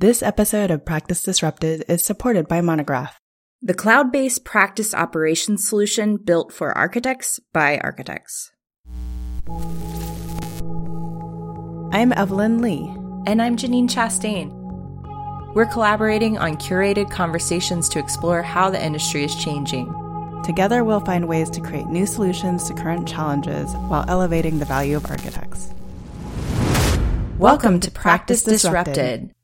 This episode of Practice Disrupted is supported by Monograph, the cloud-based practice operations solution built for architects by architects. I'm Evelyn Lee. And I'm Janine Chastain. We're collaborating on curated conversations to explore how the industry is changing. Together, we'll find ways to create new solutions to current challenges while elevating the value of architects. Welcome to Practice Disrupted.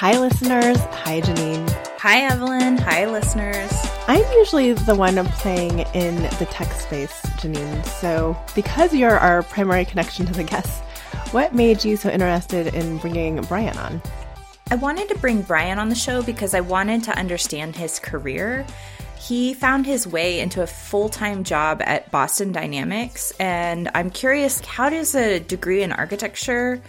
Hi, listeners. Hi, Janine. Hi, Evelyn. Hi, listeners. I'm usually the one playing in the tech space, Janine. So because you're our primary connection to the guests, what made you so interested in bringing Brian on? I wanted to bring Brian on the show because I wanted to understand his career. He found his way into a full-time job at Boston Dynamics, and I'm curious, how does a degree in architecture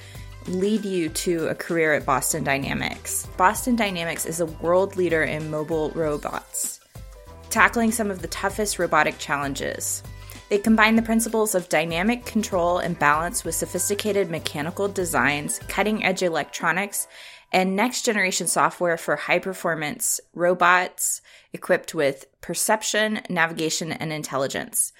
lead you to a career at Boston Dynamics? Boston Dynamics is a world leader in mobile robots, tackling some of the toughest robotic challenges. They combine the principles of dynamic control and balance with sophisticated mechanical designs, cutting-edge electronics, and next-generation software for high-performance robots equipped with perception, navigation, and intelligence.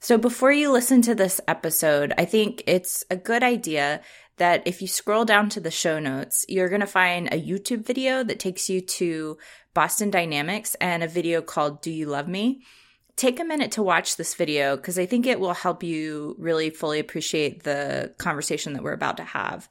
So before you listen to this episode, I think it's a good idea that if you scroll down to the show notes, you're going to find a YouTube video that takes you to Boston Dynamics and a video called Do You Love Me? Take a minute to watch this video because I think it will help you really fully appreciate the conversation that we're about to have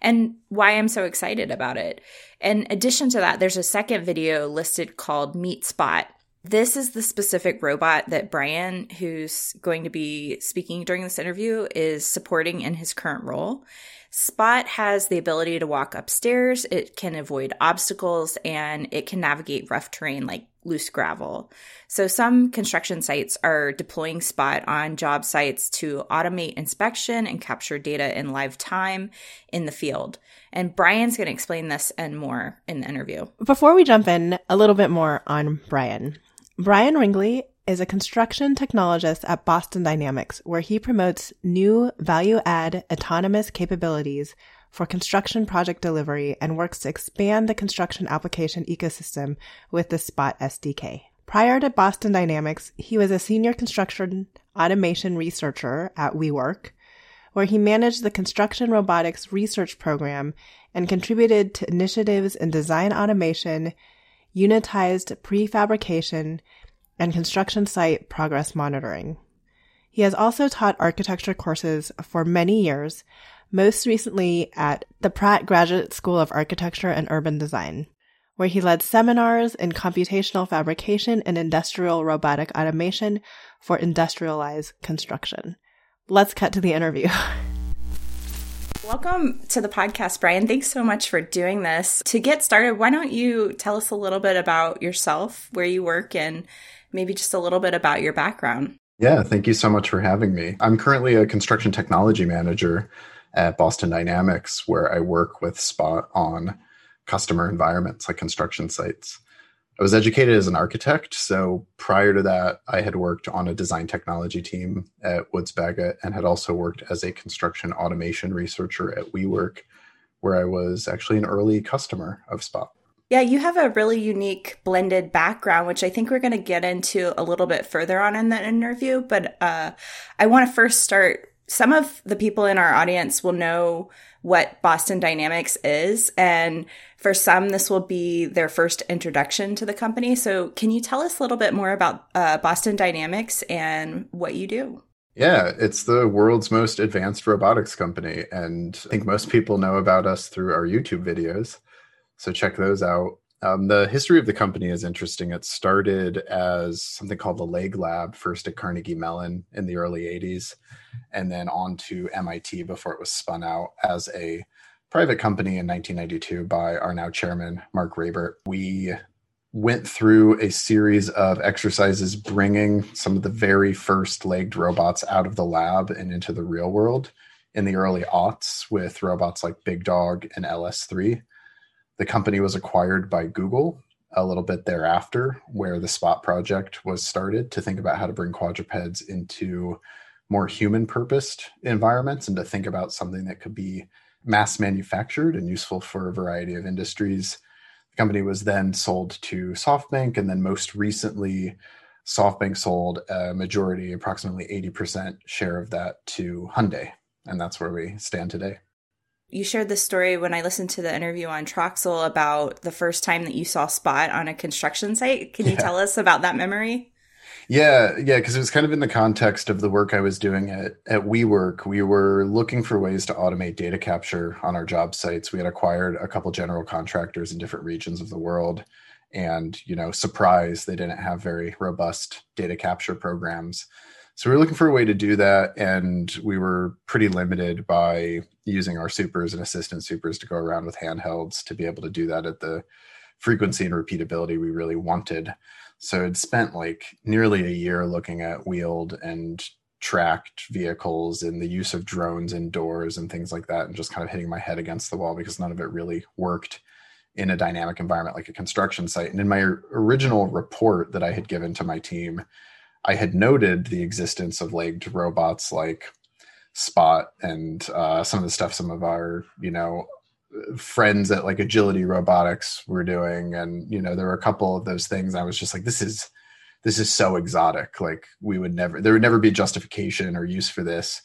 and why I'm so excited about it. In addition to that, there's a second video listed called Meet Spot. This is the specific robot that Brian, who's going to be speaking during this interview, is supporting in his current role. Spot has the ability to walk upstairs, it can avoid obstacles, and it can navigate rough terrain like loose gravel. So some construction sites are deploying Spot on job sites to automate inspection and capture data in live time in the field. And Brian's going to explain this and more in the interview. Before we jump in, a little bit more on Brian. Brian Ringley is a construction technologist at Boston Dynamics, where he promotes new value-add autonomous capabilities for construction project delivery and works to expand the construction application ecosystem with the Spot SDK. Prior to Boston Dynamics, he was a senior construction automation researcher at WeWork, where he managed the construction robotics research program and contributed to initiatives in design automation, unitized prefabrication, and construction site progress monitoring. He has also taught architecture courses for many years, most recently at the Pratt Graduate School of Architecture and Urban Design, where he led seminars in computational fabrication and industrial robotic automation for industrialized construction. Let's cut to the interview. Welcome to the podcast, Brian. Thanks so much for doing this. To get started, why don't you tell us a little bit about yourself, where you work, and maybe just a little bit about your background. Yeah, thank you so much for having me. I'm currently a construction technology manager at Boston Dynamics, where I work with Spot on customer environments like construction sites. I was educated as an architect, so prior to that, I had worked on a design technology team at Woods Bagot and had also worked as a construction automation researcher at WeWork, where I was actually an early customer of Spot. Yeah, you have a really unique blended background, which I think we're going to get into a little bit further on in that interview, but I want to first start. Some of the people in our audience will know what Boston Dynamics is, and for some, this will be their first introduction to the company. So can you tell us a little bit more about Boston Dynamics and what you do? Yeah, it's the world's most advanced robotics company, and I think most people know about us through our YouTube videos, so check those out. The history of the company is interesting. It started as something called the Leg Lab, first at Carnegie Mellon in the early 80s, and then on to MIT before it was spun out as a private company in 1992 by our now chairman, Mark Raybert. We went through a series of exercises bringing some of the very first legged robots out of the lab and into the real world in the early aughts with robots like Big Dog and LS3. The company was acquired by Google a little bit thereafter, where the Spot project was started to think about how to bring quadrupeds into more human-purposed environments and to think about something that could be mass manufactured and useful for a variety of industries. The company was then sold to SoftBank, and then most recently, SoftBank sold a majority, approximately 80% share of that to Hyundai, and that's where we stand today. You shared this story when I listened to the interview on Troxel about the first time that you saw Spot on a construction site. Can you tell us about that memory? Yeah, because it was kind of in the context of the work I was doing at WeWork. We were looking for ways to automate data capture on our job sites. We had acquired a couple general contractors in different regions of the world. And, you know, surprise, they didn't have very robust data capture programs. So we were looking for a way to do that. And we were pretty limited by using our supers and assistant supers to go around with handhelds to be able to do that at the frequency and repeatability we really wanted. So I'd spent like nearly a year looking at wheeled and tracked vehicles and the use of drones indoors and things like that, and just kind of hitting my head against the wall because none of it really worked in a dynamic environment like a construction site. And in my original report that I had given to my team, I had noted the existence of legged robots like Spot and some of the stuff some of our, you know, friends at like Agility Robotics were doing. And, you know, there were a couple of those things. I was just like, this is so exotic. Like there would never be justification or use for this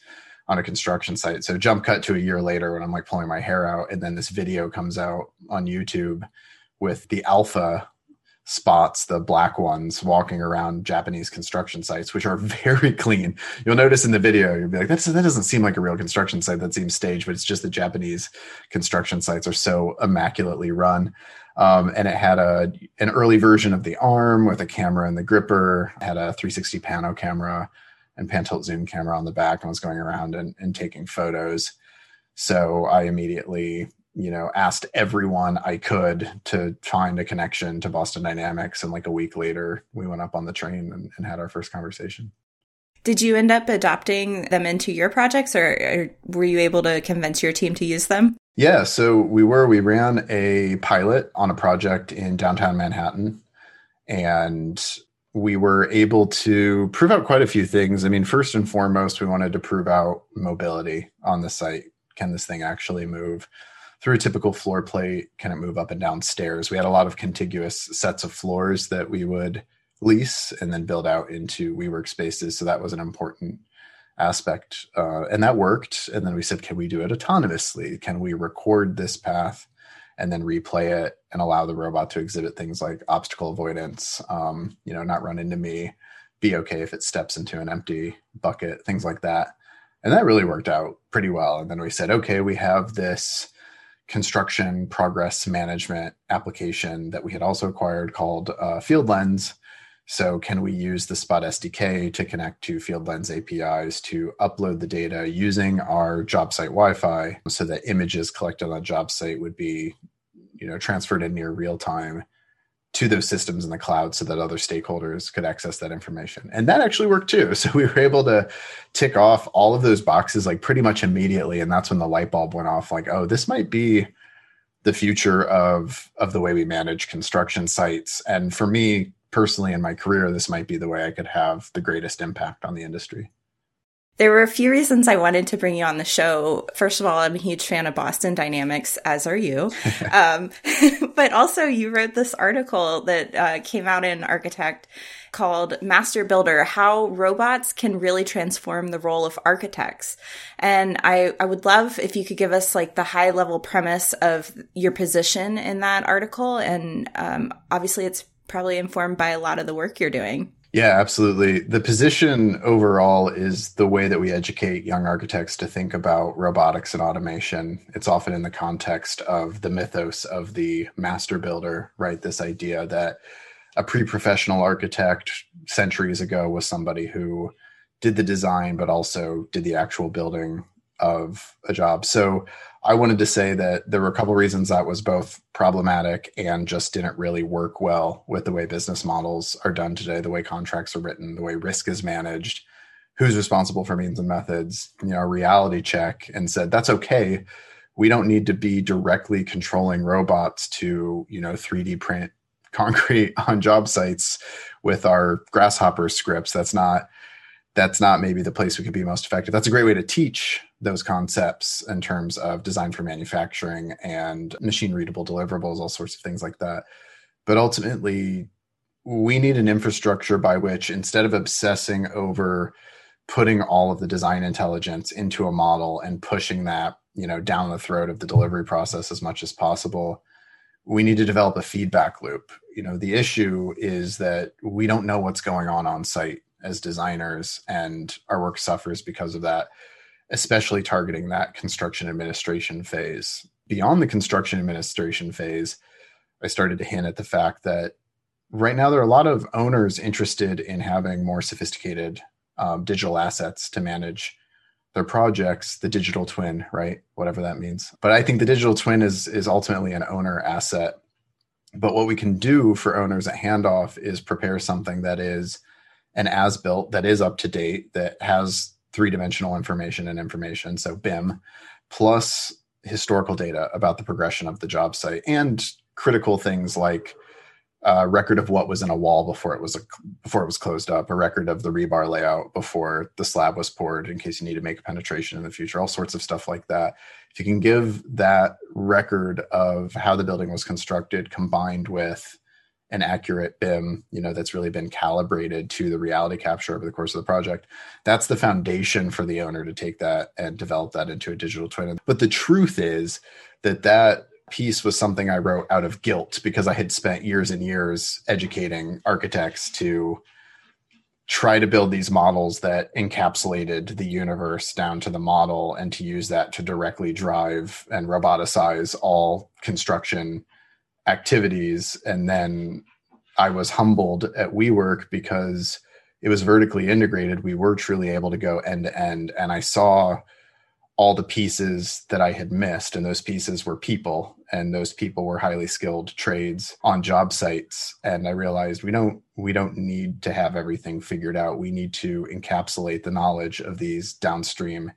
on a construction site. So jump cut to a year later when I'm like pulling my hair out. And then this video comes out on YouTube with the alpha Spots, the black ones, walking around Japanese construction sites, which are very clean. You'll notice in the video, you'll be like, that doesn't seem like a real construction site. That seems staged, but it's just the Japanese construction sites are so immaculately run. And it had an early version of the arm with a camera in the gripper. It had a 360 pano camera and pan tilt zoom camera on the back, and was going around and taking photos. So I immediately, you know, asked everyone I could to find a connection to Boston Dynamics. And like a week later, we went up on the train and had our first conversation. Did you end up adopting them into your projects, or were you able to convince your team to use them? Yeah, so we ran a pilot on a project in downtown Manhattan, and we were able to prove out quite a few things. I mean, first and foremost, we wanted to prove out mobility on the site. Can this thing actually move through a typical floor plate? Can it move up and down stairs? We had a lot of contiguous sets of floors that we would lease and then build out into WeWork spaces. So that was an important aspect. And that worked. And then we said, can we do it autonomously? Can we record this path and then replay it and allow the robot to exhibit things like obstacle avoidance, you know, not run into me, be okay if it steps into an empty bucket, things like that. And that really worked out pretty well. And then we said, okay, we have this construction progress management application that we had also acquired called FieldLens. So can we use the Spot SDK to connect to FieldLens APIs to upload the data using our job site Wi-Fi so that images collected on job site would be, you know, transferred in near real time to those systems in the cloud so that other stakeholders could access that information. And that actually worked too. So we were able to tick off all of those boxes like pretty much immediately. And that's when the light bulb went off, like, oh, this might be the future of the way we manage construction sites. And for me personally in my career, this might be the way I could have the greatest impact on the industry. There were a few reasons I wanted to bring you on the show. First of all, I'm a huge fan of Boston Dynamics, as are you. But also, you wrote this article that came out in Architect called Master Builder, How Robots Can Really Transform the Role of Architects. And I would love if you could give us like the high-level premise of your position in that article. And obviously, it's probably informed by a lot of the work you're doing. Yeah, absolutely. The position overall is the way that we educate young architects to think about robotics and automation. It's often in the context of the mythos of the master builder, right? This idea that a pre-professional architect centuries ago was somebody who did the design, but also did the actual building of a job. So I wanted to say that there were a couple of reasons that was both problematic and just didn't really work well with the way business models are done today, the way contracts are written, the way risk is managed, who's responsible for means and methods, you know, a reality check, and said, that's okay. We don't need to be directly controlling robots to, you know, 3D print concrete on job sites with our Grasshopper scripts. That's not maybe the place we could be most effective. That's a great way to teach those concepts in terms of design for manufacturing and machine readable deliverables, all sorts of things like that. But ultimately, we need an infrastructure by which, instead of obsessing over putting all of the design intelligence into a model and pushing that, you know, down the throat of the delivery process as much as possible, we need to develop a feedback loop. You know, the issue is that we don't know what's going on site as designers, and our work suffers because of that, especially targeting that construction administration phase. Beyond the construction administration phase, I started to hint at the fact that right now there are a lot of owners interested in having more sophisticated digital assets to manage their projects, the digital twin, right? Whatever that means. But I think the digital twin is ultimately an owner asset. But what we can do for owners at handoff is prepare something that is an as-built, that is up to date, that has three-dimensional information and information, so BIM, plus historical data about the progression of the job site and critical things like a record of what was in a wall before it was closed up, a record of the rebar layout before the slab was poured in case you need to make a penetration in the future, all sorts of stuff like that. If you can give that record of how the building was constructed combined with an accurate BIM, you know, that's really been calibrated to the reality capture over the course of the project, that's the foundation for the owner to take that and develop that into a digital twin. But the truth is that piece was something I wrote out of guilt because I had spent years and years educating architects to try to build these models that encapsulated the universe down to the model and to use that to directly drive and roboticize all construction activities. And then I was humbled at WeWork because it was vertically integrated. We were truly able to go end to end. And I saw all the pieces that I had missed. And those pieces were people. And those people were highly skilled trades on job sites. And I realized we don't need to have everything figured out. We need to encapsulate the knowledge of these downstream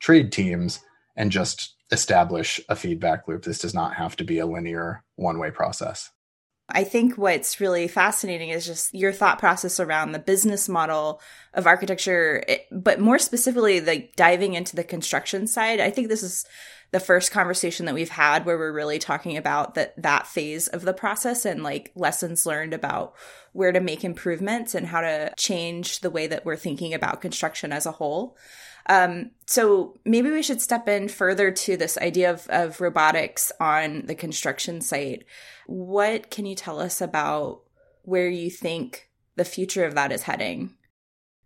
trade teams and just establish a feedback loop. This does not have to be a linear one-way process. I think what's really fascinating is just your thought process around the business model of architecture, but more specifically, like diving into the construction side. I think this is the first conversation that we've had where we're really talking about that phase of the process and like lessons learned about where to make improvements and how to change the way that we're thinking about construction as a whole. So maybe we should step in further to this idea of robotics on the construction site. What can you tell us about where you think the future of that is heading?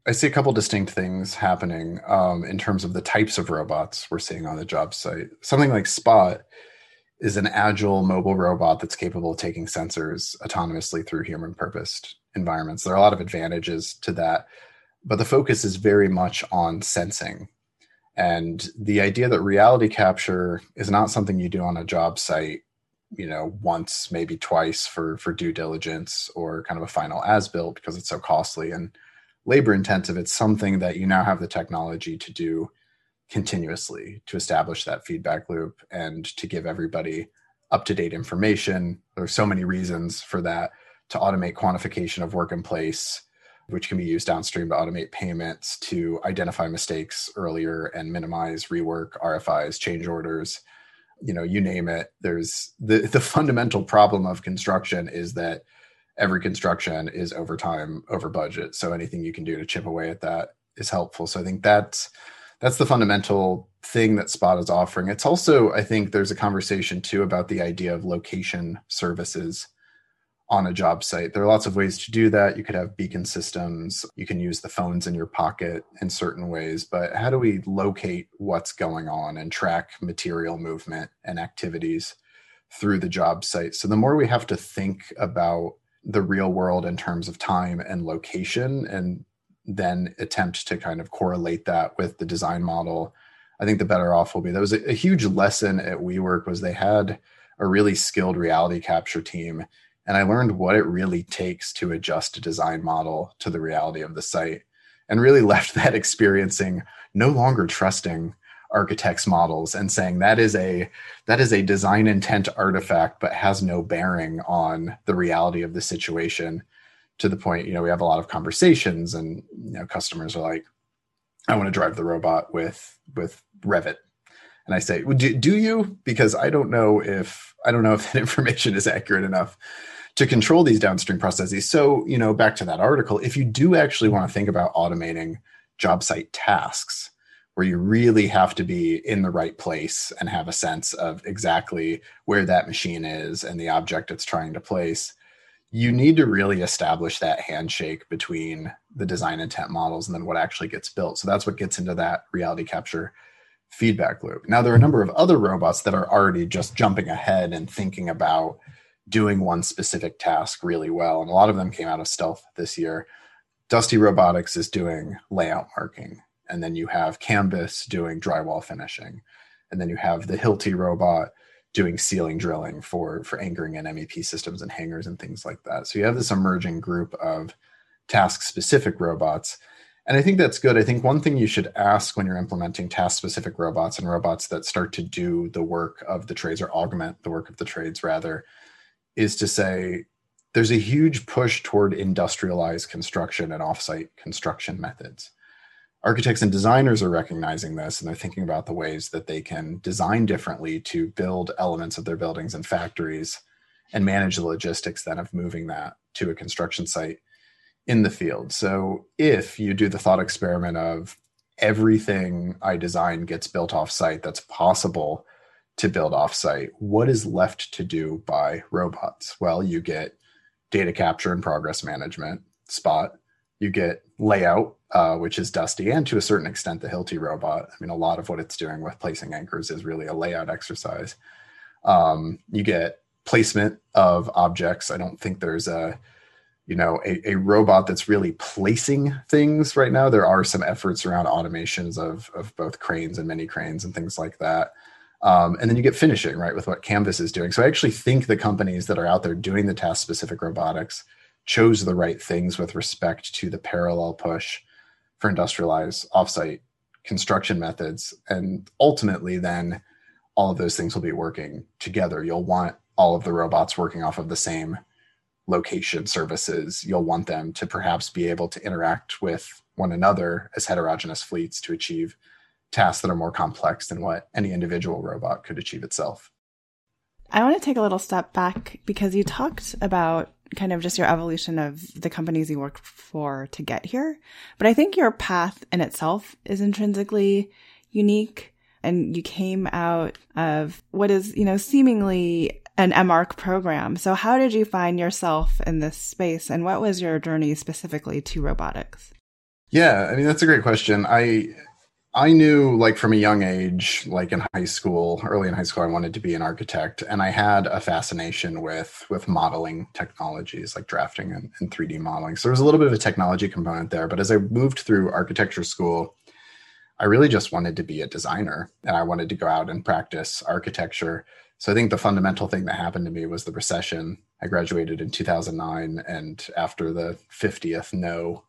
I see a couple distinct things happening in terms of the types of robots we're seeing on the job site. Something like Spot is an agile mobile robot that's capable of taking sensors autonomously through human-purposed environments. There are a lot of advantages to that. But the focus is very much on sensing. And the idea that reality capture is not something you do on a job site, you know, once, maybe twice for due diligence or kind of a final as-built because it's so costly and labor-intensive. It's something that you now have the technology to do continuously to establish that feedback loop and to give everybody up-to-date information. There are so many reasons for that, to automate quantification of work in place, which can be used downstream to automate payments, to identify mistakes earlier and minimize rework, RFIs, change orders, you know, you name it. There's the fundamental problem of construction is that every construction is over time, over budget. So anything you can do to chip away at that is helpful. So I think that's the fundamental thing that Spot is offering. It's also, I think there's a conversation too about the idea of location services on a job site. There are lots of ways to do that. You could have beacon systems. You can use the phones in your pocket in certain ways, but how do we locate what's going on and track material movement and activities through the job site? So the more we have to think about the real world in terms of time and location, and then attempt to kind of correlate that with the design model, I think the better off we'll be. That was a huge lesson at WeWork was they had a really skilled reality capture team. And I learned what it really takes to adjust a design model to the reality of the site, and really left that experiencing no longer trusting architects' models and saying that is a design intent artifact, but has no bearing on the reality of the situation. To the point, we have a lot of conversations, and customers are like, "I want to drive the robot with Revit," and I say, well, "Do you?" Because I don't know if that information is accurate enough to control these downstream processes. So, back to that article, if you do actually want to think about automating job site tasks, where you really have to be in the right place and have a sense of exactly where that machine is and the object it's trying to place, you need to really establish that handshake between the design intent models and then what actually gets built. So that's what gets into that reality capture feedback loop. Now, there are a number of other robots that are already just jumping ahead and thinking about doing one specific task really well. And a lot of them came out of stealth this year. Dusty Robotics is doing layout marking. And then you have Canvas doing drywall finishing. And then you have the Hilti robot doing ceiling drilling for anchoring in MEP systems and hangers and things like that. So you have this emerging group of task-specific robots. And I think that's good. I think one thing you should ask when you're implementing task-specific robots and robots that start to do the work of the trades or augment the work of the trades, rather, is to say there's a huge push toward industrialized construction and offsite construction methods. Architects and designers are recognizing this, and they're thinking about the ways that they can design differently to build elements of their buildings and factories and manage the logistics then of moving that to a construction site in the field. So if you do the thought experiment of everything I design gets built offsite that's possible to build offsite, what is left to do by robots? Well, you get data capture and progress management, Spot. You get layout, which is Dusty, and to a certain extent, the Hilti robot. I mean, a lot of what it's doing with placing anchors is really a layout exercise. You get placement of objects. I don't think there's a robot that's really placing things right now. There are some efforts around automations of both cranes and mini cranes and things like that. And then you get finishing, right, with what Canvas is doing. So I actually think the companies that are out there doing the task-specific robotics chose the right things with respect to the parallel push for industrialized offsite construction methods. And ultimately, then, all of those things will be working together. You'll want all of the robots working off of the same location services. You'll want them to perhaps be able to interact with one another as heterogeneous fleets to achieve tasks that are more complex than what any individual robot could achieve itself. I want to take a little step back because you talked about kind of just your evolution of the companies you worked for to get here. But I think your path in itself is intrinsically unique. And you came out of what is, seemingly an MArch program. So how did you find yourself in this space? And what was your journey specifically to robotics? Yeah, I mean, that's a great question. I knew, from a young age, early in high school, I wanted to be an architect. And I had a fascination with modeling technologies like drafting and 3D modeling. So there was a little bit of a technology component there. But as I moved through architecture school, I really just wanted to be a designer. And I wanted to go out and practice architecture. So I think the fundamental thing that happened to me was the recession. I graduated in 2009. And after the 50th no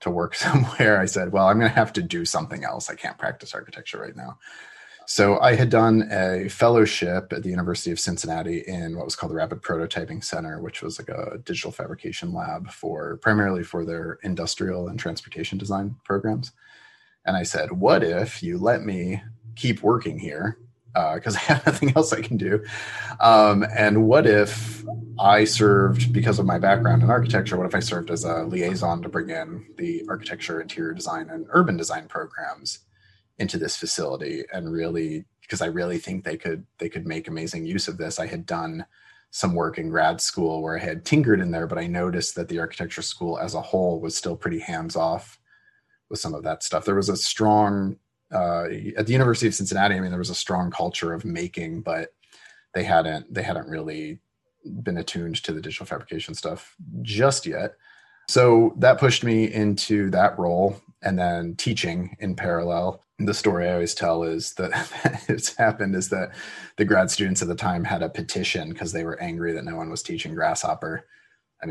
to work somewhere, I said, well, I'm going to have to do something else. I can't practice architecture right now. So I had done a fellowship at the University of Cincinnati in what was called the Rapid Prototyping Center, which was like a digital fabrication lab primarily for their industrial and transportation design programs. And I said, what if you let me keep working here? Because I have nothing else I can do. And what if I served, because of my background in architecture, what if I served as a liaison to bring in the architecture, interior design, and urban design programs into this facility? And really, because I really think they could make amazing use of this. I had done some work in grad school where I had tinkered in there, but I noticed that the architecture school as a whole was still pretty hands-off with some of that stuff. There was a strong... at the University of Cincinnati, there was a strong culture of making, but they hadn't really been attuned to the digital fabrication stuff just yet. So that pushed me into that role and then teaching in parallel. The story I always tell is that that the grad students at the time had a petition because they were angry that no one was teaching Grasshopper.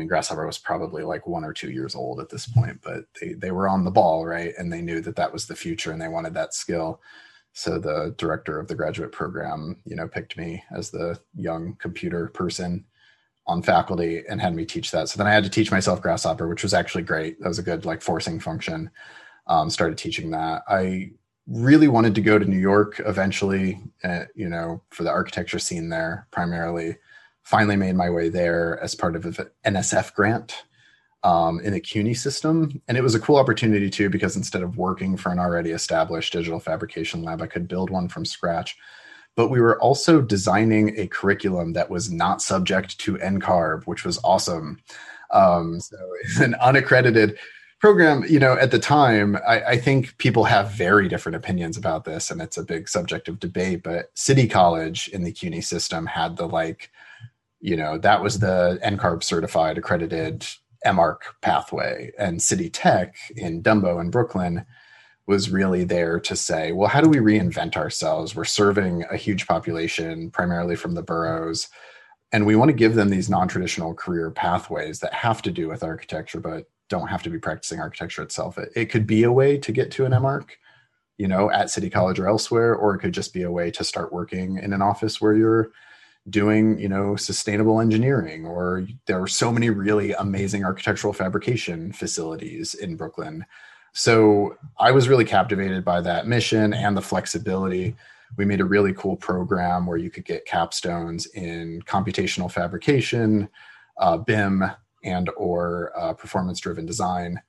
Grasshopper was probably 1 or 2 years old at this point, but they were on the ball, right? And they knew that was the future and they wanted that skill. So the director of the graduate program, you know, picked me as the young computer person on faculty and had me teach that. So then I had to teach myself Grasshopper, which was actually great. That was a good like forcing function. Started teaching that. I really wanted to go to New York eventually, you know, for the architecture scene there primarily. Finally made my way there as part of an NSF grant in the CUNY system. And it was a cool opportunity too, because instead of working for an already established digital fabrication lab, I could build one from scratch. But we were also designing a curriculum that was not subject to NCARB, which was awesome. So it's an unaccredited program. You know, at the time, I think people have very different opinions about this, and it's a big subject of debate, but City College in the CUNY system had the like, you know, that was the NCARB certified accredited MARC pathway, and City Tech in Dumbo and Brooklyn was really there to say, well, how do we reinvent ourselves? We're serving a huge population, primarily from the boroughs, and we want to give them these non-traditional career pathways that have to do with architecture, but don't have to be practicing architecture itself. It could be a way to get to an MARC, you know, at City College or elsewhere, or it could just be a way to start working in an office where you're doing, you know, sustainable engineering, or there were so many really amazing architectural fabrication facilities in Brooklyn. So I was really captivated by that mission and the flexibility. We made a really cool program where you could get capstones in computational fabrication, BIM, and or performance-driven design.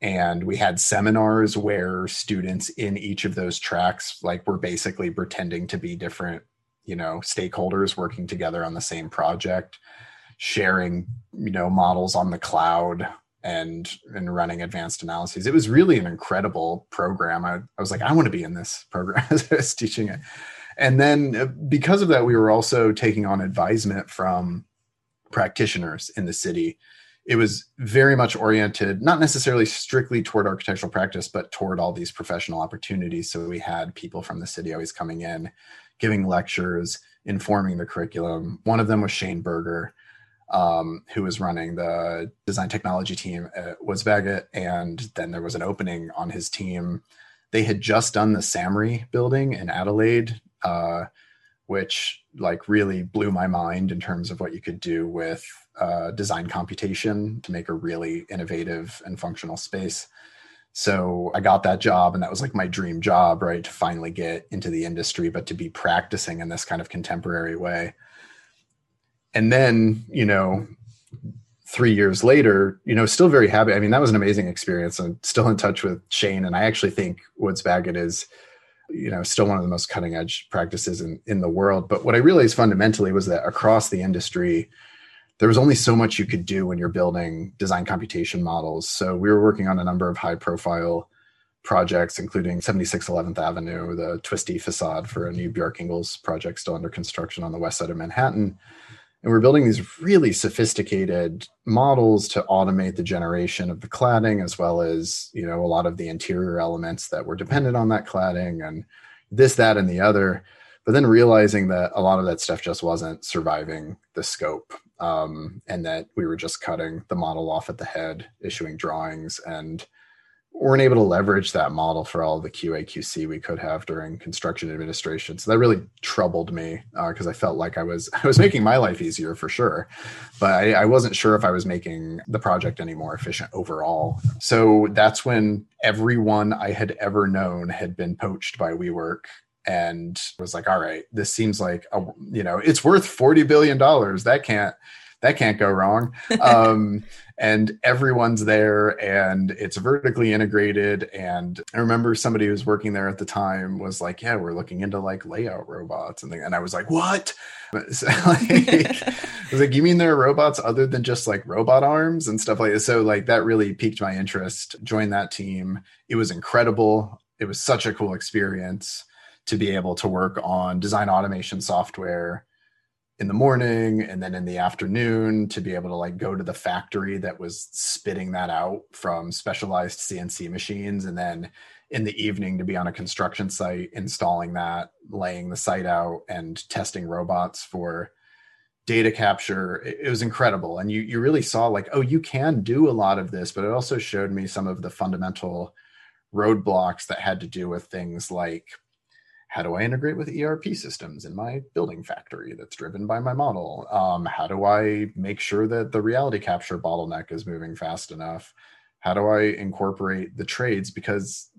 And we had seminars where students in each of those tracks, like, were basically pretending to be different, you know, stakeholders working together on the same project, sharing, you know, models on the cloud, and running advanced analyses. It was really an incredible program. I was like, I want to be in this program as I was teaching it. And then because of that, we were also taking on advisement from practitioners in the city. It was very much oriented, not necessarily strictly toward architectural practice, but toward all these professional opportunities. So we had people from the city always coming in, giving lectures, informing the curriculum. One of them was Shane Berger, who was running the design technology team at Woods Bagot, and then there was an opening on his team. They had just done the SAMRE building in Adelaide, which like really blew my mind in terms of what you could do with design computation to make a really innovative and functional space. So I got that job, and that was like my dream job, right? To finally get into the industry, but to be practicing in this kind of contemporary way. And then, you know, 3 years later, you know, still very happy. I mean, that was an amazing experience. I'm still in touch with Shane. And I actually think Woods Bagot is, you know, still one of the most cutting edge practices in the world. But what I realized fundamentally was that across the industry, there was only so much you could do when you're building design computation models. So we were working on a number of high profile projects, including 76 11th Avenue, the twisty facade for a new Bjork Ingels project still under construction on the west side of Manhattan. And we're building these really sophisticated models to automate the generation of the cladding, as well as, you know, a lot of the interior elements that were dependent on that cladding and this, that, and the other. But then realizing that a lot of that stuff just wasn't surviving the scope, and that we were just cutting the model off at the head, issuing drawings, and weren't able to leverage that model for all the QA, QC we could have during construction administration. So that really troubled me, because I felt like I was making my life easier for sure, but I wasn't sure if I was making the project any more efficient overall. So that's when everyone I had ever known had been poached by WeWork, and was like, all right, this seems like, you know, it's worth $40 billion. That can't go wrong. And everyone's there, and it's vertically integrated. And I remember somebody who was working there at the time was like, yeah, we're looking into like layout robots and things. And I was like, what? So, like, I was like, you mean there are robots other than just like robot arms and stuff like that? So like that really piqued my interest. Joined that team. It was incredible. It was such a cool experience to be able to work on design automation software in the morning, and then in the afternoon to be able to like go to the factory that was spitting that out from specialized CNC machines. And then in the evening to be on a construction site, installing that, laying the site out, and testing robots for data capture. It was incredible. And you really saw like, oh, you can do a lot of this, but it also showed me some of the fundamental roadblocks that had to do with things like how do I integrate with ERP systems in my building factory that's driven by my model? How do I make sure that the reality capture bottleneck is moving fast enough? How do I incorporate the trades? Because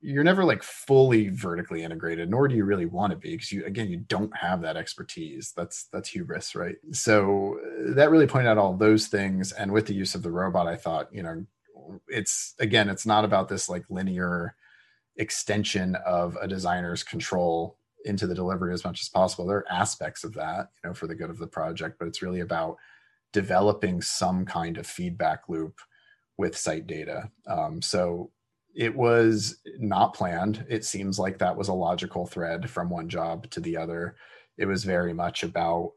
you're never like fully vertically integrated, nor do you really want to be, because you don't have that expertise. That's hubris, right? So that really pointed out all those things. And with the use of the robot, I thought, it's not about this like linear extension of a designer's control into the delivery as much as possible. There are aspects of that, for the good of the project, but it's really about developing some kind of feedback loop with site data. So it was not planned. It seems like that was a logical thread from one job to the other. It was very much about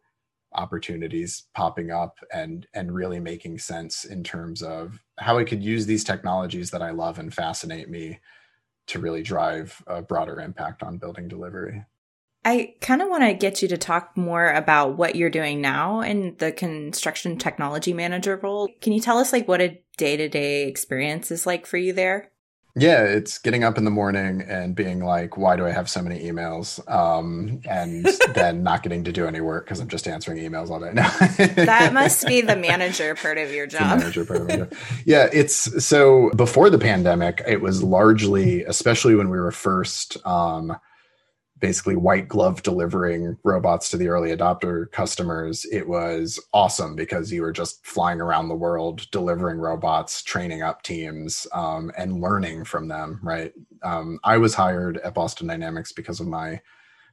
opportunities popping up and really making sense in terms of how I could use these technologies that I love and fascinate me to really drive a broader impact on building delivery. I kind of want to get you to talk more about what you're doing now in the construction technology manager role. Can you tell us like what a day-to-day experience is like for you there? Yeah, it's getting up in the morning and being like, why do I have so many emails? And then not getting to do any work because I'm just answering emails all day now. That must be the manager part of your job. Yeah, it's so before the pandemic, it was largely, especially when we were first basically white glove delivering robots to the early adopter customers, it was awesome because you were just flying around the world, delivering robots, training up teams, and learning from them, right? I was hired at Boston Dynamics because of my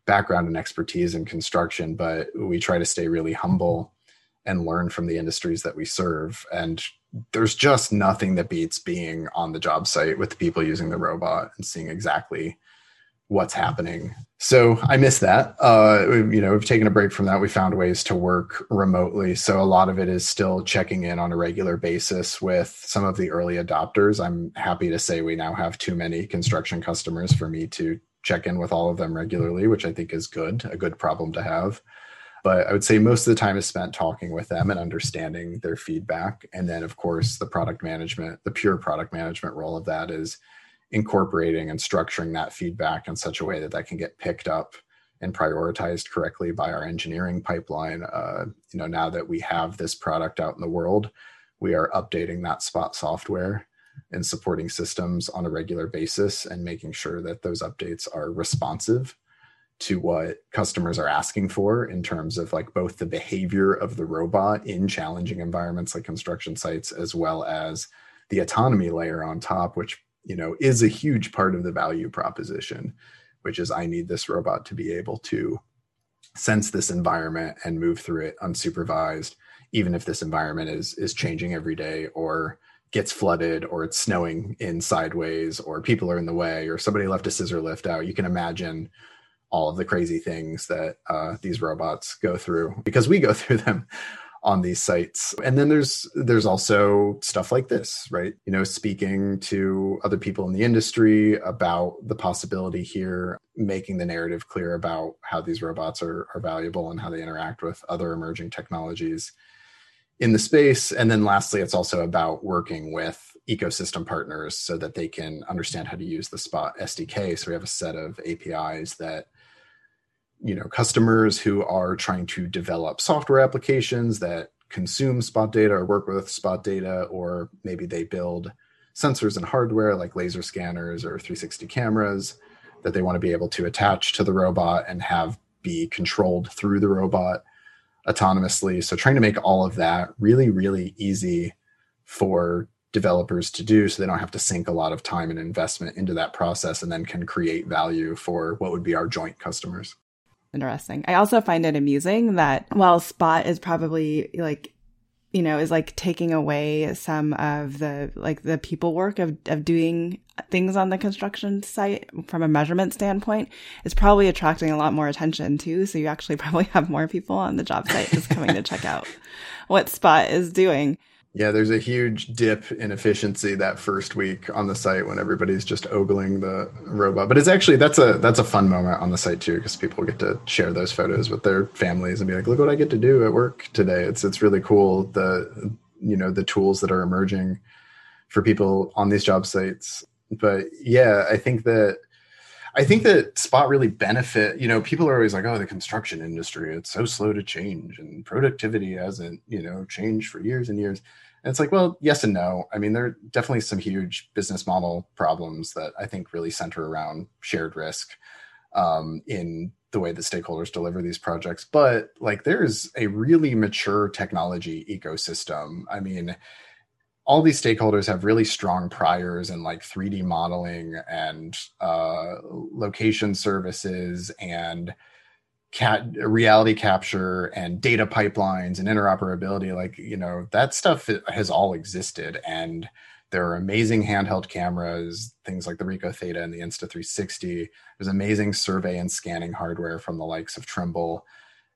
background and expertise in construction, but we try to stay really humble and learn from the industries that we serve. And there's just nothing that beats being on the job site with the people using the robot and seeing exactly what's happening. So I miss that. We've taken a break from that. We found ways to work remotely. So a lot of it is still checking in on a regular basis with some of the early adopters. I'm happy to say we now have too many construction customers for me to check in with all of them regularly, which I think is good, a good problem to have. But I would say most of the time is spent talking with them and understanding their feedback. And then of course, the product management, the pure product management role of that is incorporating and structuring that feedback in such a way that that can get picked up and prioritized correctly by our engineering pipeline. Now that we have this product out in the world, we are updating that Spot software and supporting systems on a regular basis and making sure that those updates are responsive to what customers are asking for in terms of like both the behavior of the robot in challenging environments like construction sites, as well as the autonomy layer on top, which is a huge part of the value proposition, which is I need this robot to be able to sense this environment and move through it unsupervised, even if this environment is changing every day or gets flooded or it's snowing in sideways or people are in the way or somebody left a scissor lift out. You can imagine all of the crazy things that these robots go through because we go through them on these sites. And then there's also stuff like this, right? Speaking to other people in the industry about the possibility here, making the narrative clear about how these robots are valuable and how they interact with other emerging technologies in the space. And then lastly, it's also about working with ecosystem partners so that they can understand how to use the Spot SDK. So we have a set of APIs that customers who are trying to develop software applications that consume Spot data or work with Spot data, or maybe they build sensors and hardware like laser scanners or 360 cameras that they want to be able to attach to the robot and have be controlled through the robot autonomously. So trying to make all of that really, really easy for developers to do so they don't have to sink a lot of time and investment into that process and then can create value for what would be our joint customers. Interesting. I also find it amusing that while Spot is probably is taking away some of the people work of doing things on the construction site from a measurement standpoint, it's probably attracting a lot more attention too. So you actually probably have more people on the job site just coming to check out what Spot is doing. Yeah, there's a huge dip in efficiency that first week on the site when everybody's just ogling the robot. But it's actually, that's a fun moment on the site too, because people get to share those photos with their families and be like, look what I get to do at work today. It's really cool, the tools that are emerging for people on these job sites. But yeah, I think that I think that Spot really benefit, you know, people are always like, oh, the construction industry, it's so slow to change and productivity hasn't, you know, changed for years and years. And it's like, well, yes and no. I mean, there are definitely some huge business model problems that I think really center around shared risk in the way that stakeholders deliver these projects. But like, there's a really mature technology ecosystem. I mean, all these stakeholders have really strong priors in like 3D modeling and location services and reality capture and data pipelines and interoperability. Like, you know, that stuff has all existed. And there are amazing handheld cameras, things like the Ricoh Theta and the Insta360. There's amazing survey and scanning hardware from the likes of Trimble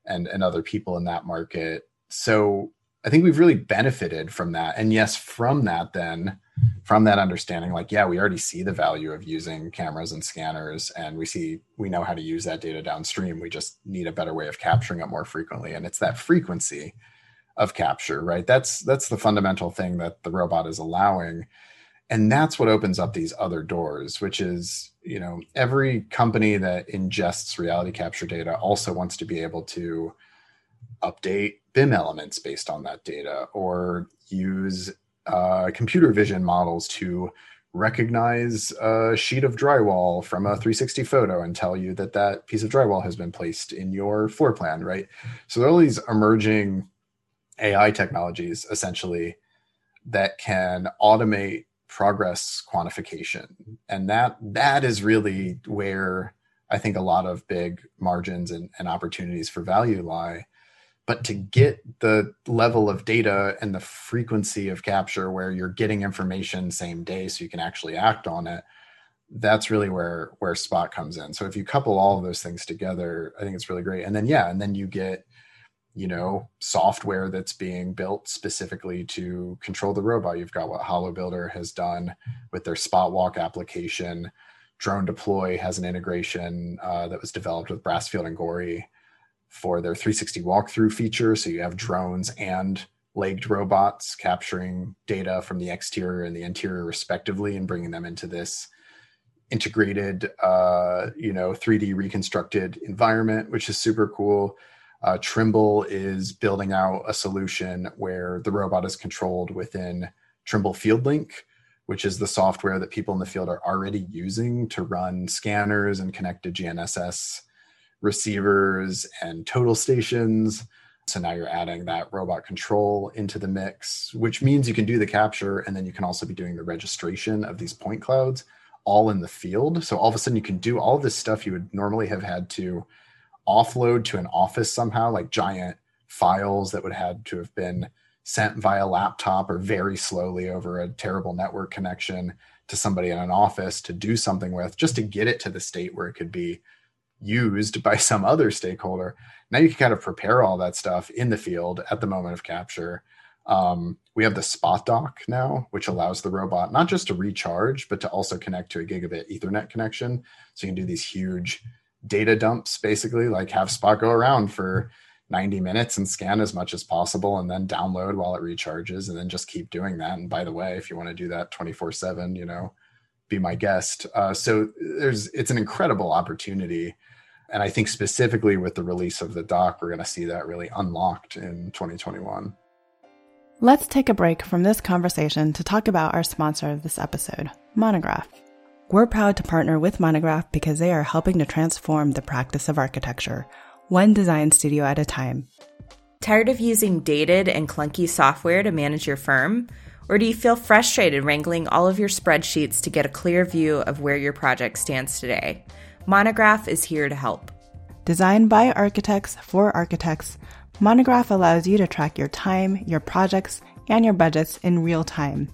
and other people in that market. So I think we've really benefited from that. And yes, from that then, from that understanding, like, yeah, we already see the value of using cameras and scanners, and we know how to use that data downstream. We just need a better way of capturing it more frequently. And it's that frequency of capture, right? That's the fundamental thing that the robot is allowing. And that's what opens up these other doors, which is, you know, every company that ingests reality capture data also wants to be able to update BIM elements based on that data, or use computer vision models to recognize a sheet of drywall from a 360 photo and tell you that that piece of drywall has been placed in your floor plan, right? So there are all these emerging AI technologies, essentially, that can automate progress quantification. And that is really where I think a lot of big margins and opportunities for value lie. But to get the level of data and the frequency of capture where you're getting information same day so you can actually act on it, that's really where Spot comes in. So if you couple all of those things together, I think it's really great. And then, yeah, and then you get, you know, software that's being built specifically to control the robot. You've got what Holo Builder has done with their SpotWalk application. Drone Deploy has an integration that was developed with Brassfield and Gorey for their 360 walkthrough feature. So you have drones and legged robots capturing data from the exterior and the interior respectively, and bringing them into this integrated, 3D reconstructed environment, which is super cool. Trimble is building out a solution where the robot is controlled within Trimble FieldLink, which is the software that people in the field are already using to run scanners and connect to GNSS receivers and total stations. So now you're adding that robot control into the mix, which means you can do the capture, and then you can also be doing the registration of these point clouds all in the field. So all of a sudden you can do all this stuff you would normally have had to offload to an office somehow, like giant files that would have to have been sent via laptop or very slowly over a terrible network connection to somebody in an office to do something with, just to get it to the state where it could be used by some other stakeholder. Now you can kind of prepare all that stuff in the field at the moment of capture. We have the Spot Dock now, which allows the robot not just to recharge, but to also connect to a gigabit Ethernet connection. So you can do these huge data dumps, basically, like have Spot go around for 90 minutes and scan as much as possible, and then download while it recharges, and then just keep doing that. And by the way, if you want to do that 24/7, you know, be my guest. So it's an incredible opportunity. And I think specifically with the release of the doc, we're going to see that really unlocked in 2021. Let's take a break from this conversation to talk about our sponsor of this episode, Monograph. We're proud to partner with Monograph because they are helping to transform the practice of architecture, one design studio at a time. Tired of using dated and clunky software to manage your firm? Or do you feel frustrated wrangling all of your spreadsheets to get a clear view of where your project stands today? Monograph is here to help. Designed by architects for architects, Monograph allows you to track your time, your projects, and your budgets in real time.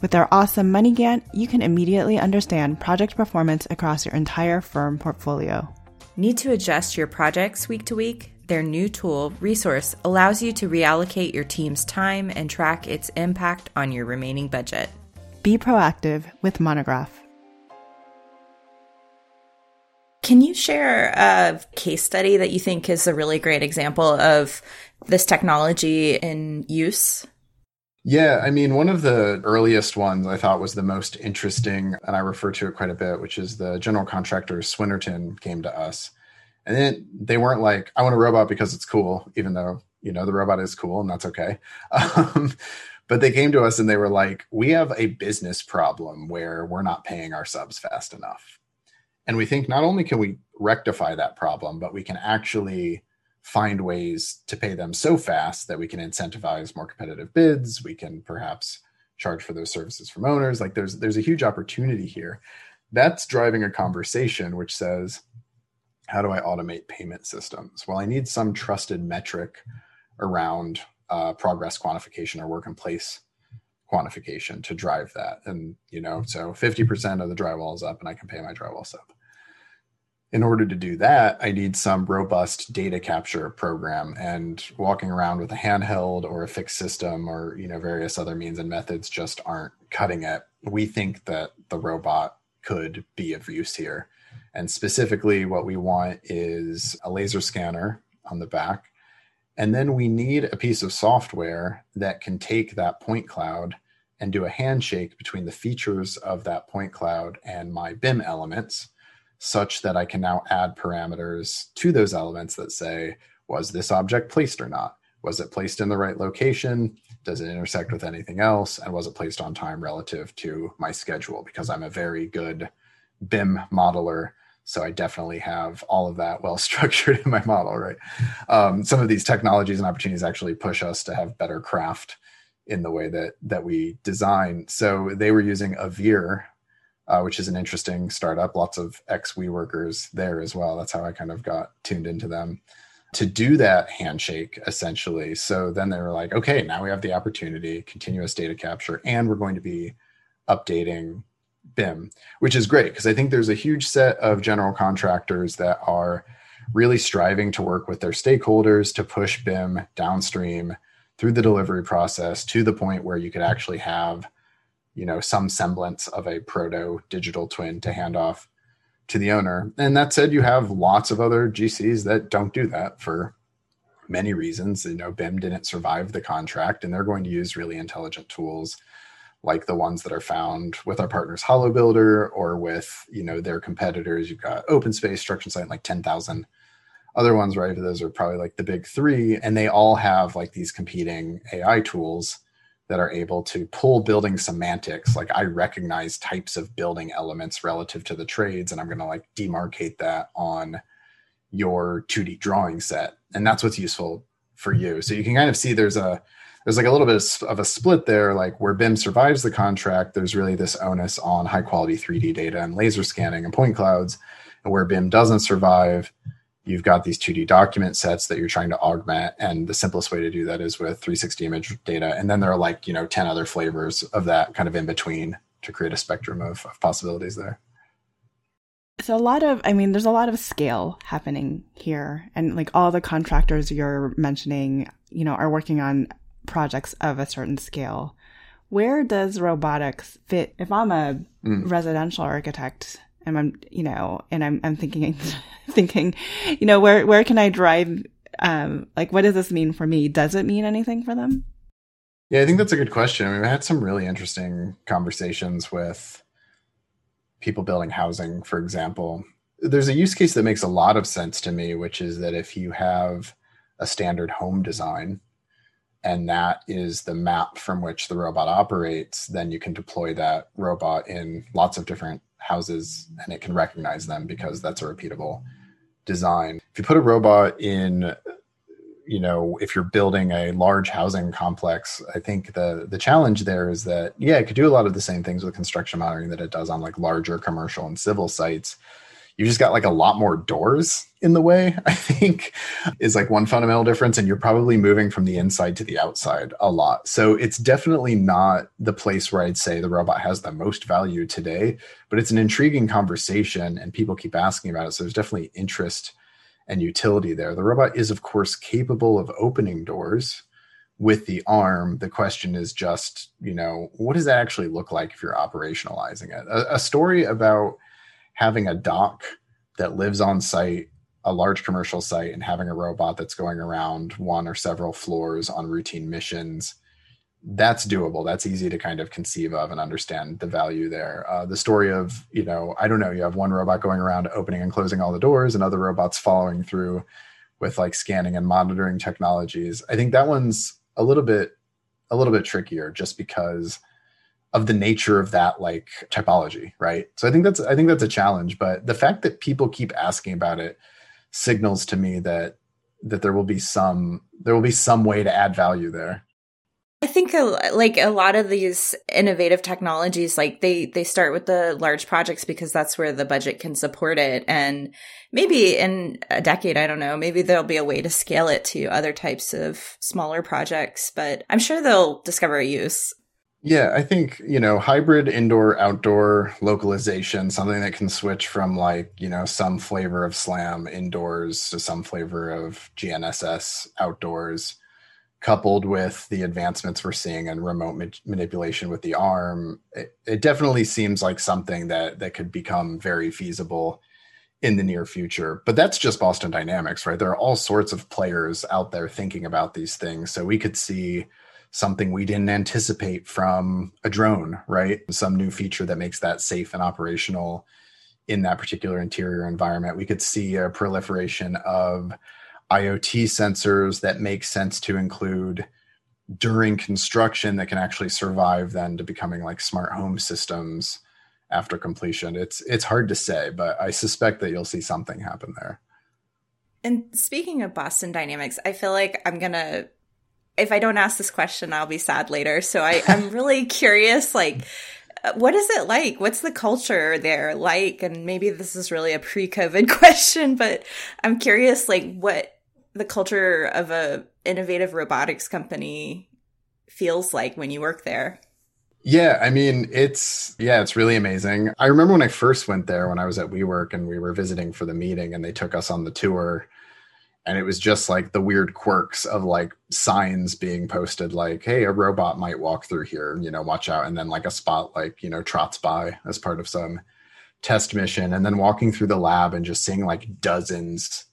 With their awesome Money Gantt, you can immediately understand project performance across your entire firm portfolio. Need to adjust your projects week to week? Their new tool, Resource, allows you to reallocate your team's time and track its impact on your remaining budget. Be proactive with Monograph. Can you share a case study that you think is a really great example of this technology in use? Yeah, I mean, one of the earliest ones I thought was the most interesting, and I refer to it quite a bit, which is the general contractor Swinnerton came to us. And then they weren't like, I want a robot because it's cool, even though, you know, the robot is cool and that's okay. But they came to us and they were like, we have a business problem where we're not paying our subs fast enough. And we think not only can we rectify that problem, but we can actually find ways to pay them so fast that we can incentivize more competitive bids. We can perhaps charge for those services from owners. Like there's a huge opportunity here. That's driving a conversation which says, how do I automate payment systems? Well, I need some trusted metric around progress quantification or work in place quantification to drive that. And, you know, so 50% of the drywall is up and I can pay my drywall sub. In order to do that, I need some robust data capture program, and walking around with a handheld or a fixed system or, you know, various other means and methods just aren't cutting it. We think that the robot could be of use here. And specifically what we want is a laser scanner on the back. And then we need a piece of software that can take that point cloud and do a handshake between the features of that point cloud and my BIM elements, such that I can now add parameters to those elements that say, was this object placed or not? Was it placed in the right location? Does it intersect with anything else? And was it placed on time relative to my schedule? Because I'm a very good BIM modeler, so I definitely have all of that well structured in my model, right? Some of these technologies and opportunities actually push us to have better craft in the way that we design. So they were using Avere, which is an interesting startup. Lots of ex-WeWorkers there as well. That's how I kind of got tuned into them to do that handshake, essentially. So then they were like, okay, now we have the opportunity, continuous data capture, and we're going to be updating BIM, which is great because I think there's a huge set of general contractors that are really striving to work with their stakeholders to push BIM downstream through the delivery process to the point where you could actually have, you know, some semblance of a proto digital twin to hand off to the owner. And that said, you have lots of other GCs that don't do that for many reasons. You know, BIM didn't survive the contract, and they're going to use really intelligent tools like the ones that are found with our partners, Hollow Builder, or with, you know, their competitors. You've got OpenSpace, Structure Site, like 10,000 other ones, right? Those are probably like the big three, and they all have like these competing AI tools that are able to pull building semantics. Like I recognize types of building elements relative to the trades, and I'm going to like demarcate that on your 2D drawing set. And that's what's useful for you. So you can kind of see there's like a little bit of a split there, like where BIM survives the contract, there's really this onus on high quality 3D data and laser scanning and point clouds. And where BIM doesn't survive, you've got these 2D document sets that you're trying to augment. And the simplest way to do that is with 360 image data. And then there are like, you know, 10 other flavors of that kind of in between to create a spectrum of possibilities there. So there's a lot of scale happening here. And like all the contractors you're mentioning, you know, are working on projects of a certain scale. Where does robotics fit? If I'm a residential architect, and I'm thinking, you know, where can I drive? Like, what does this mean for me? Does it mean anything for them? Yeah, I think that's a good question. I mean, we had some really interesting conversations with people building housing, for example. There's a use case that makes a lot of sense to me, which is that if you have a standard home design and that is the map from which the robot operates, then you can deploy that robot in lots of different houses and it can recognize them because that's a repeatable design. If you put a robot in, you know, if you're building a large housing complex, I think the challenge there is that, yeah, it could do a lot of the same things with construction monitoring that it does on like larger commercial and civil sites. You've just got like a lot more doors in the way, I think, is like one fundamental difference. And you're probably moving from the inside to the outside a lot. So it's definitely not the place where I'd say the robot has the most value today, but it's an intriguing conversation and people keep asking about it. So there's definitely interest and utility there. The robot is, of course, capable of opening doors with the arm. The question is just, you know, what does that actually look like if you're operationalizing it? A story about having a doc that lives on site, a large commercial site, and having a robot that's going around one or several floors on routine missions that's doable. That's easy to kind of conceive of and understand the value there. The story of, you have one robot going around opening and closing all the doors and other robots following through with like scanning and monitoring technologies. I think that one's a little bit trickier just because of the nature of that like typology, right? So I think that's a challenge, but the fact that people keep asking about it signals to me that there will be some way to add value there. I think like a lot of these innovative technologies, like they start with the large projects because that's where the budget can support it. And maybe in a decade, I don't know, maybe there'll be a way to scale it to other types of smaller projects, but I'm sure they'll discover a use. Yeah, I think, hybrid indoor outdoor localization, something that can switch from like, some flavor of SLAM indoors to some flavor of GNSS outdoors, coupled with the advancements we're seeing in remote manipulation with the arm. It definitely seems like something that could become very feasible in the near future. But that's just Boston Dynamics, right? There are all sorts of players out there thinking about these things. So we could see something we didn't anticipate from a drone, right? Some new feature that makes that safe and operational in that particular interior environment. We could see a proliferation of IoT sensors that make sense to include during construction that can actually survive then to becoming like smart home systems after completion. It's hard to say, but I suspect that you'll see something happen there. And speaking of Boston Dynamics, I feel like if I don't ask this question, I'll be sad later. So I'm really curious, like, what is it like? What's the culture there like? And maybe this is really a pre-COVID question, but I'm curious, like, what the culture of an innovative robotics company feels like when you work there. Yeah, I mean, it's really amazing. I remember when I first went there when I was at WeWork and we were visiting for the meeting and they took us on the tour. And it was just like the weird quirks of like signs being posted, like, hey, a robot might walk through here, watch out. And then like a spot, like, trots by as part of some test mission. And then walking through the lab and just seeing like dozens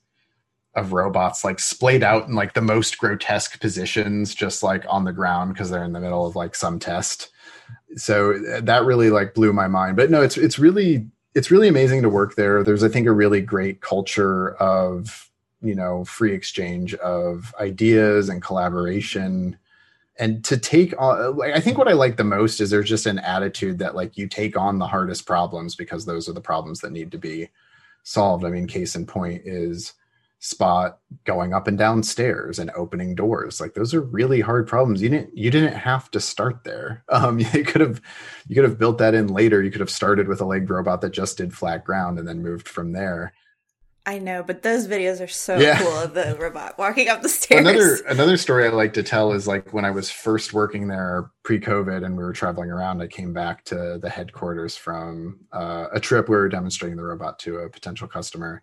of robots like splayed out in like the most grotesque positions, just like on the ground because they're in the middle of like some test. So that really like blew my mind. But no, it's really amazing to work there. There's, I think, a really great culture of free exchange of ideas and collaboration. And to take on, I think what I like the most is there's just an attitude that like you take on the hardest problems because those are the problems that need to be solved. I mean, case in point is Spot going up and down stairs and opening doors. Like those are really hard problems. You didn't have to start there. You could have built that in later. You could have started with a legged robot that just did flat ground and then moved from there. I know, but those videos are so cool of the robot walking up the stairs. Another story I like to tell is like when I was first working there pre-COVID and we were traveling around, I came back to the headquarters from a trip. We were demonstrating the robot to a potential customer.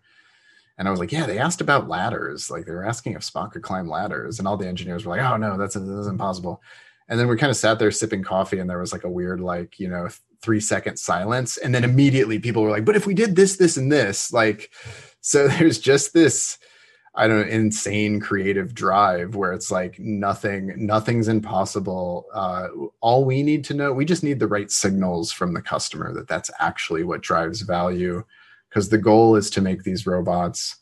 And I was like, yeah, they asked about ladders. Like they were asking if Spot could climb ladders. And all the engineers were like, oh no, that's impossible. And then we kind of sat there sipping coffee and there was like a weird, like, 3-second silence. And then immediately people were like, but if we did this, this, and this, like... So there's just this, I don't know, insane creative drive where it's like nothing's impossible. All we need to know, we just need the right signals from the customer that that's actually what drives value. Because the goal is to make these robots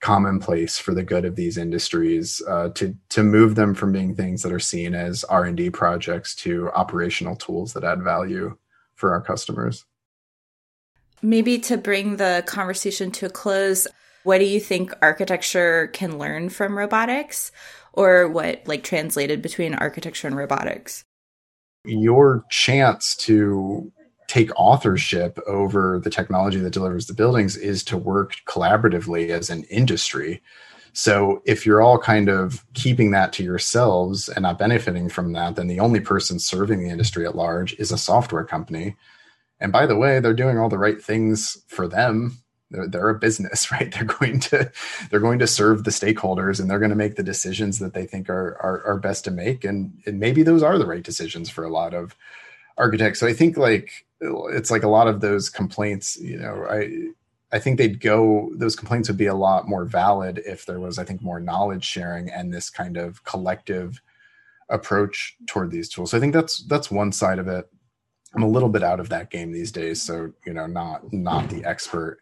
commonplace for the good of these industries, to move them from being things that are seen as R&D projects to operational tools that add value for our customers. Maybe to bring the conversation to a close, what do you think architecture can learn from robotics, or what like translated between architecture and robotics? Your chance to take authorship over the technology that delivers the buildings is to work collaboratively as an industry. So if you're all kind of keeping that to yourselves and not benefiting from that, then the only person serving the industry at large is a software company. And by the way, they're doing all the right things for them. They're a business, right? They're going to serve the stakeholders, and they're going to make the decisions that they think are best to make. And maybe those are the right decisions for a lot of architects. So I think like it's like a lot of those complaints. I think those complaints would be a lot more valid if there was, I think, more knowledge sharing and this kind of collective approach toward these tools. So I think that's one side of it. I'm a little bit out of that game these days, so not the expert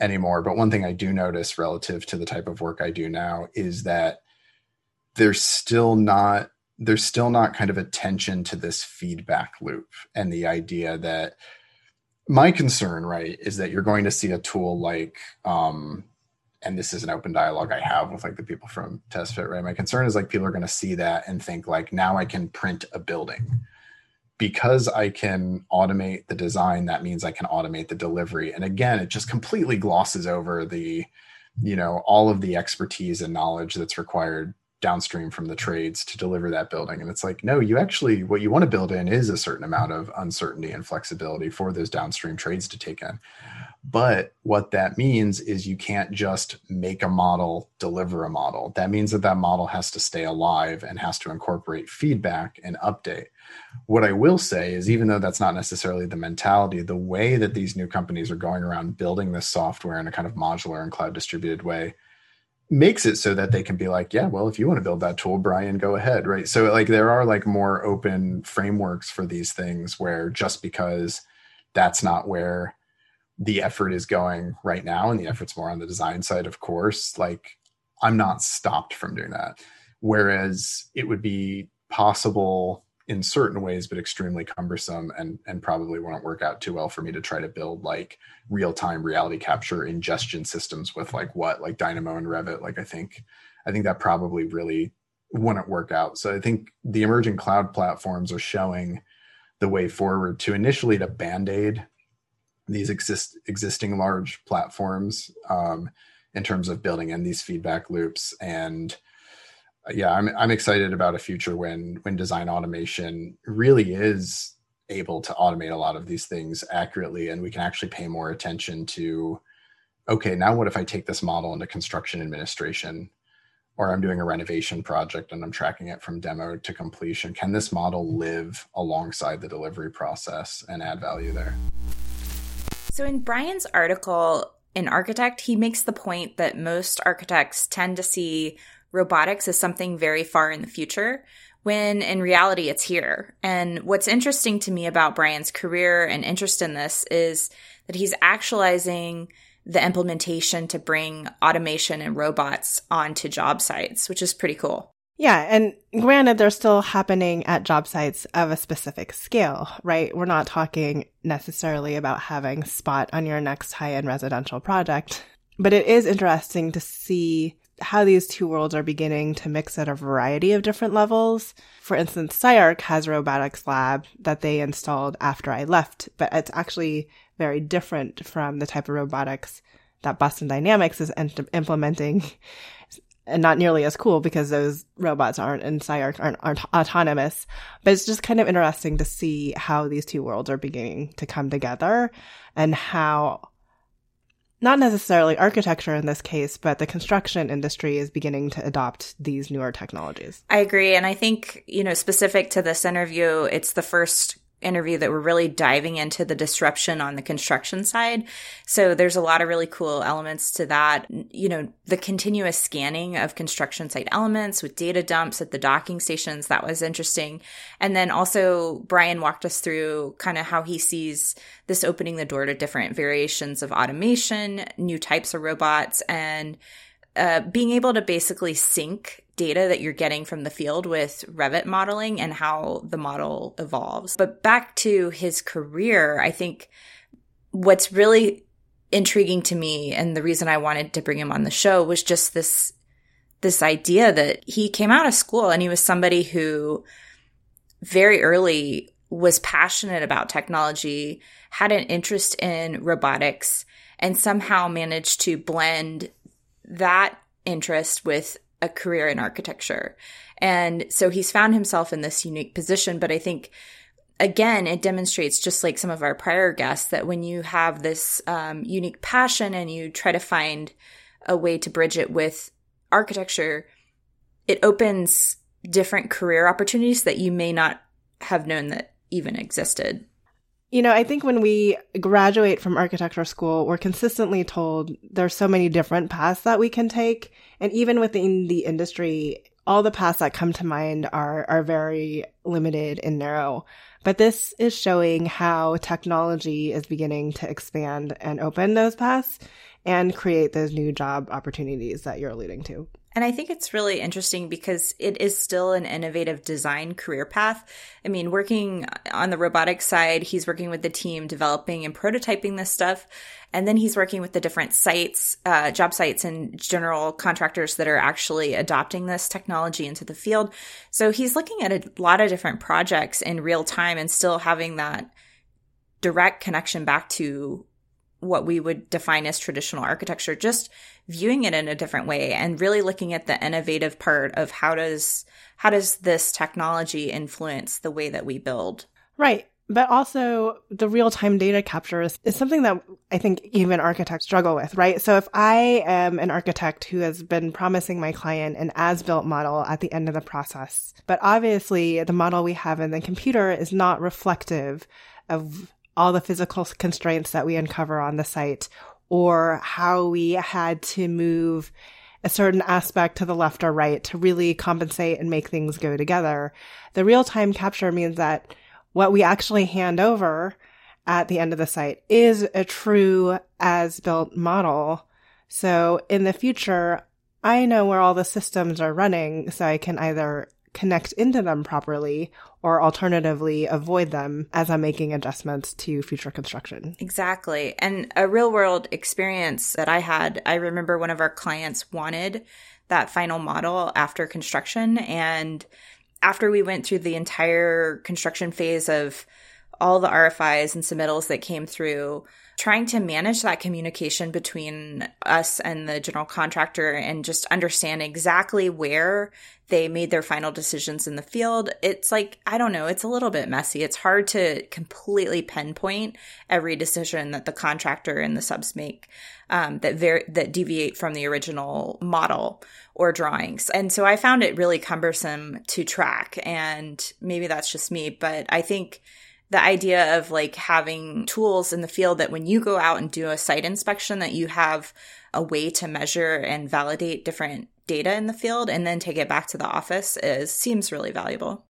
anymore. But one thing I do notice relative to the type of work I do now is that there's still not kind of attention to this feedback loop and the idea that my concern, right, is that you're going to see a tool like, and this is an open dialogue I have with like the people from TestFit, right? My concern is like people are going to see that and think like, now I can print a building. Because I can automate the design, that means I can automate the delivery. And again, it just completely glosses over the, all of the expertise and knowledge that's required downstream from the trades to deliver that building. And it's like, no, you actually, what you want to build in is a certain amount of uncertainty and flexibility for those downstream trades to take in. But what that means is you can't just make a model, deliver a model. That means that model has to stay alive and has to incorporate feedback and update. What I will say is, even though that's not necessarily the mentality, the way that these new companies are going around building this software in a kind of modular and cloud distributed way makes it so that they can be like, yeah, well, if you want to build that tool, Brian, go ahead, right? So like there are like more open frameworks for these things where just because that's not where the effort is going right now, and the effort's more on the design side, of course, like I'm not stopped from doing that. Whereas it would be possible in certain ways, but extremely cumbersome and probably wouldn't work out too well for me to try to build like real-time reality capture ingestion systems with like Dynamo and Revit. Like I think that probably really wouldn't work out. So I think the emerging cloud platforms are showing the way forward to band-aid these existing large platforms in terms of building in these feedback loops. And yeah, I'm excited about a future when design automation really is able to automate a lot of these things accurately, and we can actually pay more attention to, okay, now what if I take this model into construction administration, or I'm doing a renovation project and I'm tracking it from demo to completion? Can this model live alongside the delivery process and add value there? So in Brian's article, An Architect, he makes the point that most architects tend to see robotics is something very far in the future, when in reality it's here. And what's interesting to me about Brian's career and interest in this is that he's actualizing the implementation to bring automation and robots onto job sites, which is pretty cool. Yeah. And granted, they're still happening at job sites of a specific scale, right? We're not talking necessarily about having Spot on your next high-end residential project, but it is interesting to see how these two worlds are beginning to mix at a variety of different levels. For instance, CyArk has a robotics lab that they installed after I left, but it's actually very different from the type of robotics that Boston Dynamics is implementing, and not nearly as cool because those robots aren't autonomous. But it's just kind of interesting to see how these two worlds are beginning to come together, and how not necessarily architecture in this case, but the construction industry is beginning to adopt these newer technologies. I agree. And I think, specific to this interview, it's the first interview that we're really diving into the disruption on the construction side. So there's a lot of really cool elements to that. The continuous scanning of construction site elements with data dumps at the docking stations, that was interesting. And then also Brian walked us through kind of how he sees this opening the door to different variations of automation, new types of robots, and being able to basically sync data that you're getting from the field with Revit modeling and how the model evolves. But back to his career, I think what's really intriguing to me, and the reason I wanted to bring him on the show, was just this idea that he came out of school and he was somebody who very early was passionate about technology, had an interest in robotics, and somehow managed to blend that interest with a career in architecture. And so he's found himself in this unique position. But I think, again, it demonstrates, just like some of our prior guests, that when you have this unique passion and you try to find a way to bridge it with architecture, it opens different career opportunities that you may not have known that even existed. I think when we graduate from architecture school, we're consistently told there's so many different paths that we can take. And even within the industry, all the paths that come to mind are very limited and narrow. But this is showing how technology is beginning to expand and open those paths and create those new job opportunities that you're alluding to. And I think it's really interesting because it is still an innovative design career path. I mean, working on the robotics side, he's working with the team developing and prototyping this stuff. And then he's working with the different sites, job sites and general contractors that are actually adopting this technology into the field. So he's looking at a lot of different projects in real time and still having that direct connection back to what we would define as traditional architecture, just viewing it in a different way and really looking at the innovative part of how does this technology influence the way that we build. Right. But also the real-time data capture is something that I think even architects struggle with, right? So if I am an architect who has been promising my client an as-built model at the end of the process, but obviously the model we have in the computer is not reflective of all the physical constraints that we uncover on the site, or how we had to move a certain aspect to the left or right to really compensate and make things go together. The real-time capture means that what we actually hand over at the end of the site is a true as-built model. So in the future, I know where all the systems are running, so I can either connect into them properly or alternatively avoid them as I'm making adjustments to future construction. Exactly. And a real world experience that I had, I remember one of our clients wanted that final model after construction. And after we went through the entire construction phase of all the RFIs and submittals that came through, trying to manage that communication between us and the general contractor and just understand exactly where they made their final decisions in the field. It's like, I don't know, it's a little bit messy. It's hard to completely pinpoint every decision that the contractor and the subs make that deviate from the original model or drawings. And so I found it really cumbersome to track. And maybe that's just me, but I think the idea of like having tools in the field that when you go out and do a site inspection, that you have a way to measure and validate different data in the field and then take it back to the office seems really valuable.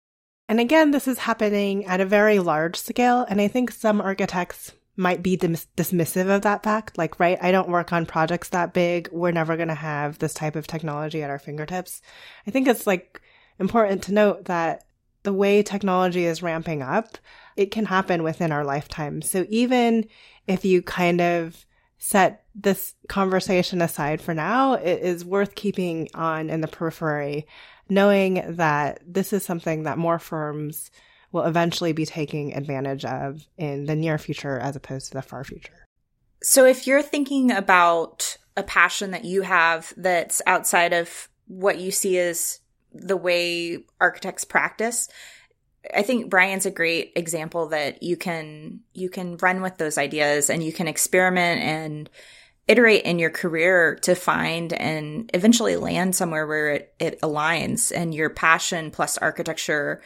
And again, this is happening at a very large scale. And I think some architects might be dismissive of that fact. Like, right, I don't work on projects that big. We're never going to have this type of technology at our fingertips. I think it's like important to note that the way technology is ramping up, it can happen within our lifetime. So even if you kind of set this conversation aside for now, it is worth keeping on in the periphery, knowing that this is something that more firms will eventually be taking advantage of in the near future as opposed to the far future. So if you're thinking about a passion that you have that's outside of what you see as the way architects practice, I think Brian's a great example that you can run with those ideas and you can experiment and iterate in your career to find and eventually land somewhere where it aligns and your passion plus architecture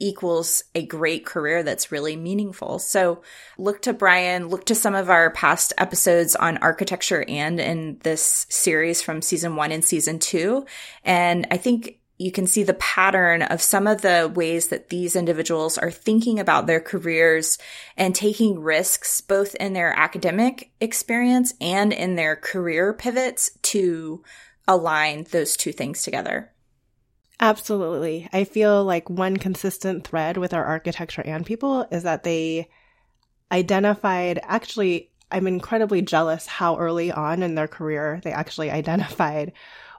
equals a great career that's really meaningful. So look to Brian, look to some of our past episodes on architecture and in this series from season 1 and season 2. And I think you can see the pattern of some of the ways that these individuals are thinking about their careers and taking risks, both in their academic experience and in their career pivots to align those two things together. Absolutely. I feel like one consistent thread with our architecture and people is that they identified, actually, I'm incredibly jealous how early on in their career they actually identified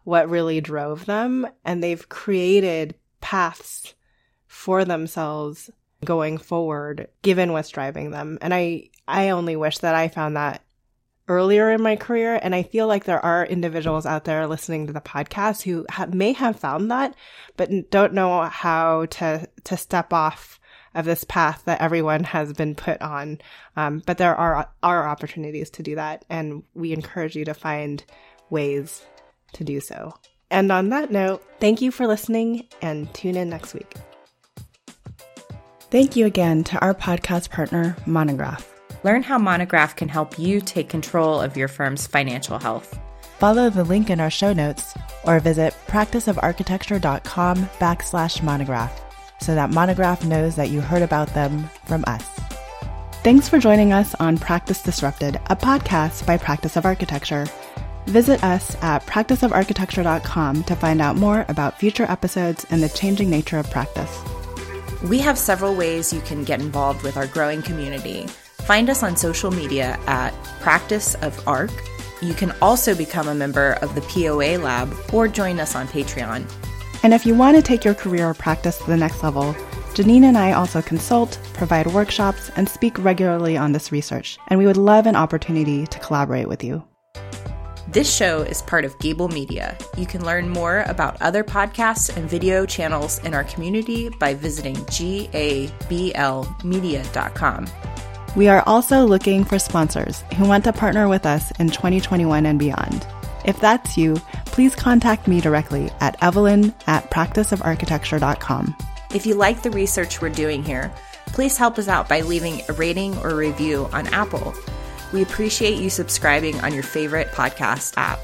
what really drove them, and they've created paths for themselves going forward, given what's driving them. And I only wish that I found that earlier in my career. And I feel like there are individuals out there listening to the podcast who may have found that, but don't know how to step off of this path that everyone has been put on. But there are opportunities to do that. And we encourage you to find ways to do so. And on that note, thank you for listening and tune in next week. Thank you again to our podcast partner, Monograph. Learn how Monograph can help you take control of your firm's financial health. follow the link in our show notes or visit practiceofarchitecture.com/monograph so that Monograph knows that you heard about them from us. Thanks for joining us on Practice Disrupted, a podcast by Practice of Architecture. Visit us at practiceofarchitecture.com to find out more about future episodes and the changing nature of practice. We have several ways you can get involved with our growing community. Find us on social media at Practice of Arc. You can also become a member of the POA Lab or join us on Patreon. And if you want to take your career or practice to the next level, Janine and I also consult, provide workshops, and speak regularly on this research, and we would love an opportunity to collaborate with you. This show is part of Gable Media. You can learn more about other podcasts and video channels in our community by visiting gablmedia.com. We are also looking for sponsors who want to partner with us in 2021 and beyond. If that's you, please contact me directly at evelyn@practiceofarchitecture.com. If you like the research we're doing here, please help us out by leaving a rating or review on Apple. We appreciate you subscribing on your favorite podcast app.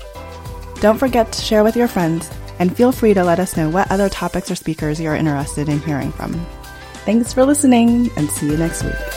Don't forget to share with your friends, and feel free to let us know what other topics or speakers you're interested in hearing from. Thanks for listening, and see you next week.